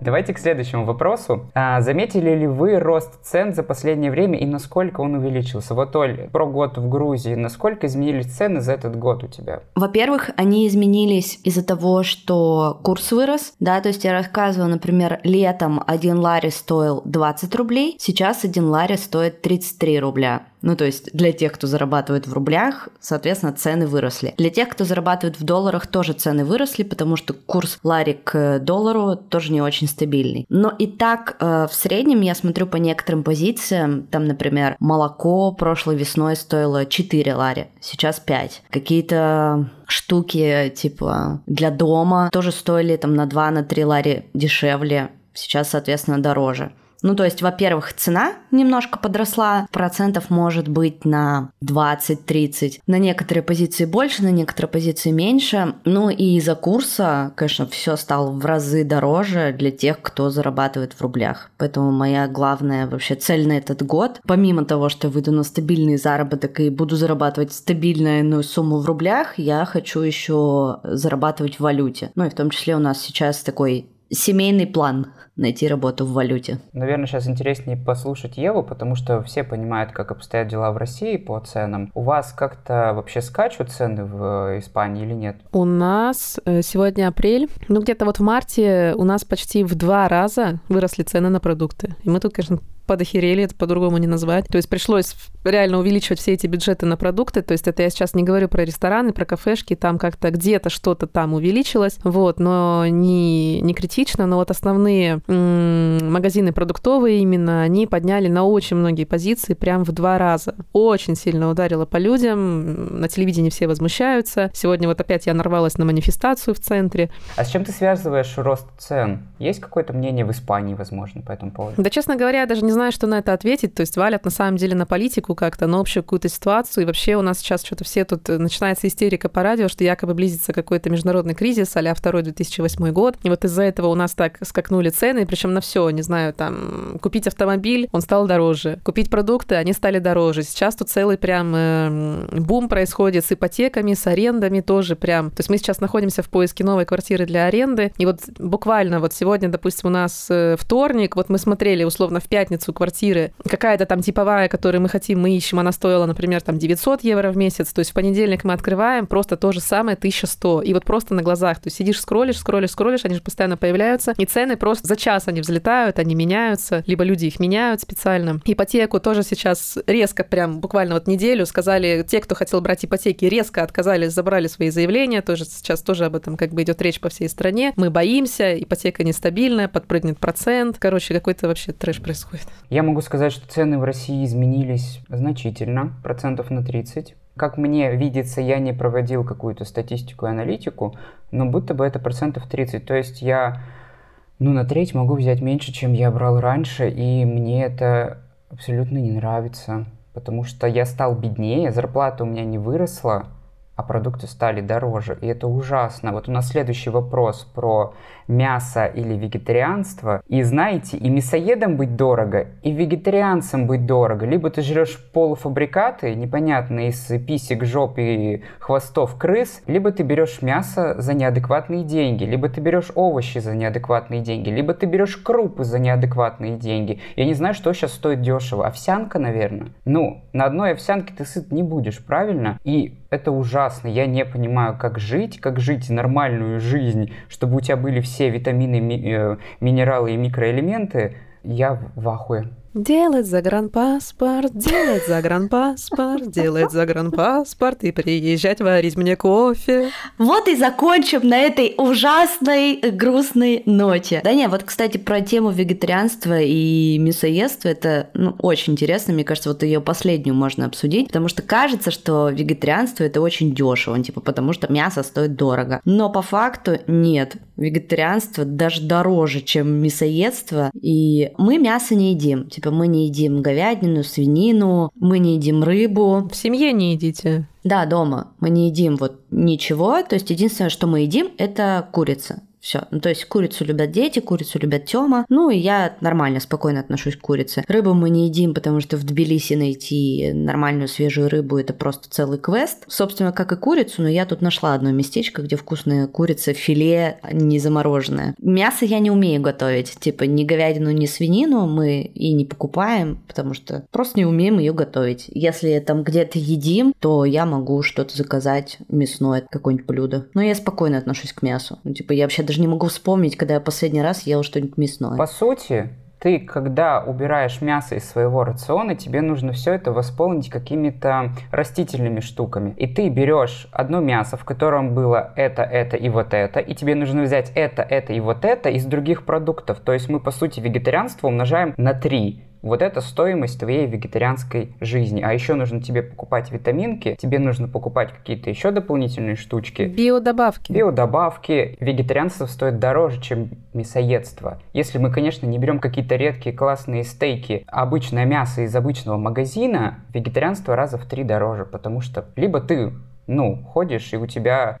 Давайте к следующему вопросу. Заметили ли вы рост цен за последнее время и насколько он увеличился? Вот, Оль, про год в Грузии. Насколько изменились цены за этот год у тебя? Во-первых, они изменились из-за того, что курс вырос. Да, то есть я рассказывала, например, летом 1 лари стоил 20 рублей, сейчас 1 лари стоит 33 рубля. Ну, то есть для тех, кто зарабатывает в рублях, соответственно, цены выросли. Для тех, кто зарабатывает в долларах, тоже цены выросли, потому что курс лари к доллару тоже не очень стабильный. Но и так, в среднем я смотрю по некоторым позициям, там, например, молоко прошлой весной стоило 4 лари, сейчас 5. Какие-то штуки, типа, для дома тоже стоили там на 2-3 лари дешевле, сейчас, соответственно, дороже. Ну, то есть, во-первых, цена немножко подросла, процентов может быть на 20-30, на некоторые позиции больше, на некоторые позиции меньше. Ну, и из-за курса, конечно, все стало в разы дороже для тех, кто зарабатывает в рублях. Поэтому моя главная вообще цель на этот год, помимо того, что я выйду на стабильный заработок и буду зарабатывать стабильную сумму в рублях, я хочу еще зарабатывать в валюте. Ну, и в том числе у нас сейчас такой... семейный план – найти работу в валюте. Наверное, сейчас интереснее послушать Еву, потому что все понимают, как обстоят дела в России по ценам. У вас как-то вообще скачут цены в Испании или нет? У нас сегодня апрель, ну где-то вот в марте у нас почти в 2 раза выросли цены на продукты. И мы тут, конечно, подохерели, это по-другому не назвать. То есть пришлось реально увеличивать все эти бюджеты на продукты. То есть это я сейчас не говорю про рестораны, про кафешки, там как-то где-то что-то там увеличилось, вот, но не критично. Но вот основные магазины продуктовые именно, они подняли на очень многие позиции прям в 2 раза. Очень сильно ударило по людям, на телевидении все возмущаются. Сегодня вот опять я нарвалась на манифестацию в центре. А с чем ты связываешь рост цен? Есть какое-то мнение в Испании, возможно, по этому поводу? Да, честно говоря, я даже не знаю, что на это ответить. То есть валят на самом деле на политику как-то, на общую какую-то ситуацию. И вообще у нас сейчас что-то все тут... Начинается истерика по радио, что якобы близится какой-то международный кризис а-ля 2008 год. И вот из-за этого у нас так скакнули цены, причем на все, не знаю, там, купить автомобиль, он стал дороже. Купить продукты, они стали дороже. Сейчас тут целый прям бум происходит с ипотеками, с арендами тоже прям. То есть мы сейчас находимся в поиске новой квартиры для аренды. И вот буквально вот сегодня, допустим, у нас вторник, вот мы смотрели условно в пятницу квартиры, какая-то там типовая, которую мы хотим, мы ищем, она стоила, например, там 900 евро в месяц. То есть в понедельник мы открываем, просто то же самое 1100. И вот просто на глазах. То есть сидишь, скроллишь, они же постоянно появляются. И цены просто за час они взлетают, они меняются. Либо люди их меняют специально. Ипотеку тоже сейчас резко, прям буквально вот неделю сказали, те, кто хотел брать ипотеки, резко отказались, забрали свои заявления. Тоже сейчас тоже об этом как бы идет речь по всей стране. Мы боимся, ипотека нестабильная, подпрыгнет процент. Короче, какой-то вообще трэш происходит. Я могу сказать, что цены в России изменились значительно, 30%. Как мне видится, я не проводил какую-то статистику и аналитику, но будто бы это 30%. То есть я, на треть могу взять меньше, чем я брал раньше, и мне это абсолютно не нравится, потому что я стал беднее, зарплата у меня не выросла, а продукты стали дороже, и это ужасно. Вот у нас следующий вопрос про мясо или вегетарианство. И знаете, и мясоедом быть дорого, и вегетарианцем быть дорого. Либо ты жрешь полуфабрикаты, непонятно, из писек, жоп и хвостов крыс, либо ты берешь мясо за неадекватные деньги, либо ты берешь овощи за неадекватные деньги, либо ты берешь крупы за неадекватные деньги. Я не знаю, что сейчас стоит дешево. Овсянка, наверное. На одной овсянке ты сыт не будешь, правильно? И это ужасно. Я не понимаю, как жить нормальную жизнь, чтобы у тебя были все витамины, минералы и микроэлементы. Я в ахуе. Делать загранпаспорт и приезжать варить мне кофе. Вот и закончим на этой ужасной грустной ноте. Да не, вот, кстати, про тему вегетарианства и мясоедства, это очень интересно, мне кажется, вот ее последнюю можно обсудить, потому что кажется, что вегетарианство это очень дешево, потому что мясо стоит дорого. Но по факту нет, вегетарианство даже дороже, чем мясоедство, и мы мясо не едим. Мы не едим говядину, свинину, мы не едим рыбу. В семье не едите? Да, дома. Мы не едим ничего. То есть единственное, что мы едим, это курица. Все. То есть курицу любят дети, курицу любят Тёма. И я нормально, спокойно отношусь к курице. Рыбу мы не едим, потому что в Тбилиси найти нормальную свежую рыбу – это просто целый квест. Собственно, как и курицу, но я тут нашла одно местечко, где вкусная курица, филе не замороженное. Мясо я не умею готовить. Ни говядину, ни свинину мы и не покупаем, потому что просто не умеем ее готовить. Если там где-то едим, то я могу что-то заказать мясное, какое-нибудь блюдо. Но я спокойно отношусь к мясу. Я вообще даже не могу вспомнить, когда я последний раз ела что-нибудь мясное. По сути, ты, когда убираешь мясо из своего рациона, тебе нужно все это восполнить какими-то растительными штуками. И ты берешь одно мясо, в котором было это и вот это, и тебе нужно взять это и вот это из других продуктов. То есть мы, по сути, вегетарианство умножаем на 3. Вот это стоимость твоей вегетарианской жизни. А еще нужно тебе покупать витаминки, тебе нужно покупать какие-то еще дополнительные штучки. Биодобавки. Вегетарианство стоит дороже, чем мясоедство. Если мы, конечно, не берем какие-то редкие классные стейки, а обычное мясо из обычного магазина, вегетарианство раза в 3 дороже, потому что либо ты ходишь, и у тебя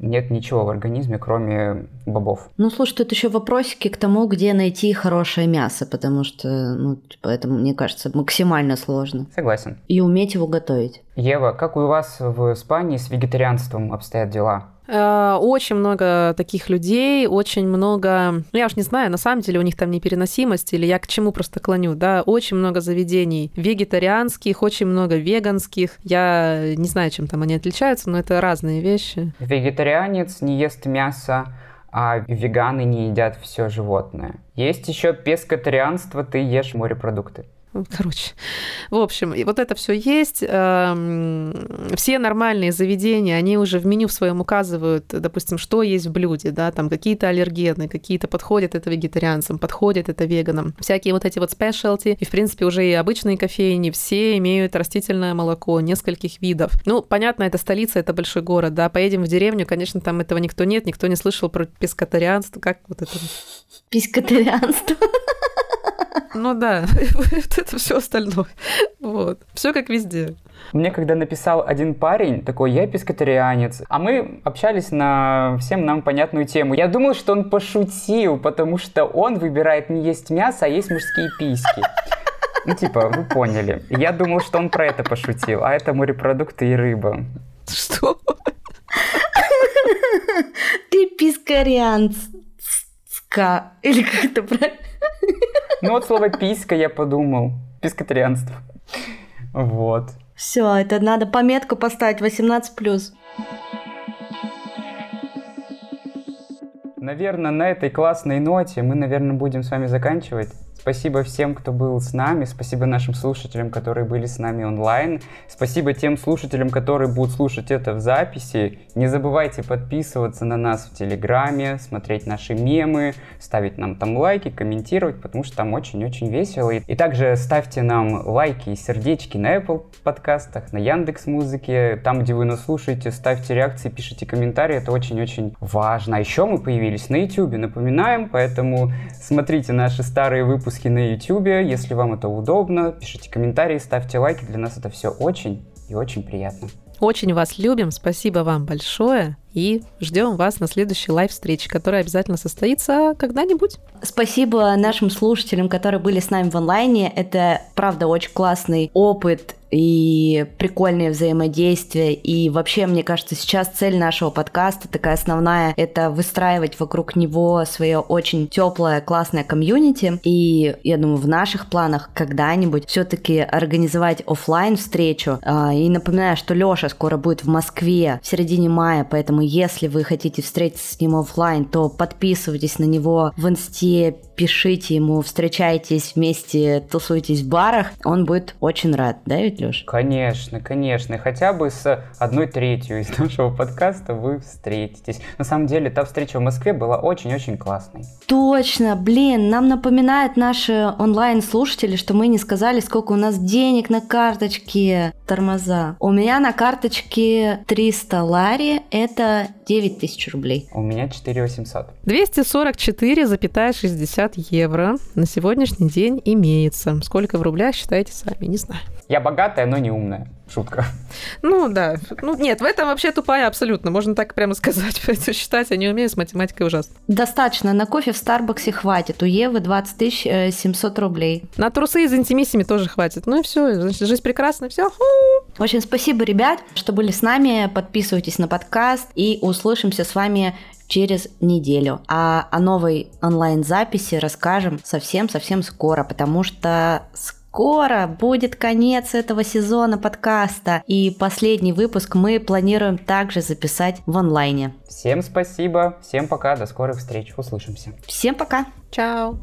нет ничего в организме, кроме бобов. Слушай, тут еще вопросики к тому, где найти хорошее мясо, потому что, это, мне кажется, максимально сложно. Согласен. И уметь его готовить. Ева, как у вас в Испании с вегетарианством обстоят дела? Очень много таких людей, очень много... я уж не знаю, на самом деле у них там непереносимость, или я к чему просто клоню, да? Очень много заведений вегетарианских, очень много веганских. Я не знаю, чем там они отличаются, но это разные вещи. Вегетарианец не ест мясо, а веганы не едят все животное. Есть еще пескетарианство, ты ешь морепродукты. Короче, в общем, вот это все есть. Все нормальные заведения, они уже в меню в своем указывают, допустим, что есть в блюде, да, там какие-то аллергены, какие-то подходят это вегетарианцам, подходят это веганам. Всякие вот эти вот спешлти. И, в принципе, уже и обычные кофейни, все имеют растительное молоко нескольких видов. Понятно, это столица, это большой город, да. Поедем в деревню, конечно, там этого никто не слышал про пескетарианство. Как вот это? Пескетарианство. Ну да, вот это все остальное. Вот. Все как везде. Мне когда написал один парень, такой, я пескетарианец, а мы общались на всем нам понятную тему. Я думал, что он пошутил, потому что он выбирает не есть мясо, а есть мужские письки. Ну типа, вы поняли. Я думал, что он про это пошутил, а это морепродукты и рыба. Что? Ты пескарианска. Или как это правильно? Ну вот слово писька я подумал. Пескетарианство. Вот. Все, это надо пометку поставить 18+. Наверное, на этой классной ноте мы, наверное, будем с вами заканчивать. Спасибо всем, кто был с нами. Спасибо нашим слушателям, которые были с нами онлайн. Спасибо тем слушателям, которые будут слушать это в записи. Не забывайте подписываться на нас в Телеграме, смотреть наши мемы, ставить нам там лайки, комментировать, потому что там очень-очень весело. И также ставьте нам лайки и сердечки на Apple подкастах, на Яндекс.Музыке. Там, где вы нас слушаете, ставьте реакции, пишите комментарии. Это очень-очень важно. А еще мы появились на YouTube, напоминаем, поэтому смотрите наши старые выпуски на Ютубе, если вам это удобно, пишите комментарии, ставьте лайки, для нас это все очень и очень приятно. Очень вас любим, спасибо вам большое и ждем вас на следующей лайв-встрече, которая обязательно состоится когда-нибудь. Спасибо нашим слушателям, которые были с нами в онлайне, это правда очень классный опыт и прикольное взаимодействие, и вообще, мне кажется, сейчас цель нашего подкаста, такая основная, это выстраивать вокруг него свое очень теплое, классное комьюнити, и я думаю, в наших планах когда-нибудь все-таки организовать офлайн встречу, и напоминаю, что Леша скоро будет в Москве в середине мая, поэтому если вы хотите встретиться с ним офлайн, то подписывайтесь на него в инсте, пишите ему, встречайтесь вместе, тусуйтесь в барах, он будет очень рад, да ведь, Леш? Конечно, конечно, хотя бы с 1/3 из нашего подкаста вы встретитесь. На самом деле, та встреча в Москве была очень-очень классной. Точно, блин, нам напоминают наши онлайн-слушатели, что мы не сказали, сколько у нас денег на карточке. Тормоза. У меня на карточке 300 лари, это 9000 рублей. У меня 4800. 244,60 евро на сегодняшний день имеется. Сколько в рублях, считайте сами, не знаю. Я богатая, но не умная. Шутка. Ну да. Ну нет, в этом вообще тупая абсолютно. Можно так прямо сказать. Считать я не умею, с математикой ужасно. Достаточно. На кофе в Старбаксе хватит. У Евы 20 700 рублей. На трусы из Intimissimi тоже хватит. Ну и все. Значит, жизнь прекрасна. Все. В общем, спасибо, ребят, что были с нами. Подписывайтесь на подкаст. И услышимся с вами через неделю. А о новой онлайн-записи расскажем совсем-совсем скоро. Потому что скоро будет конец этого сезона подкаста, и последний выпуск мы планируем также записать в онлайне. Всем спасибо, всем пока, до скорых встреч, услышимся. Всем пока. Чао.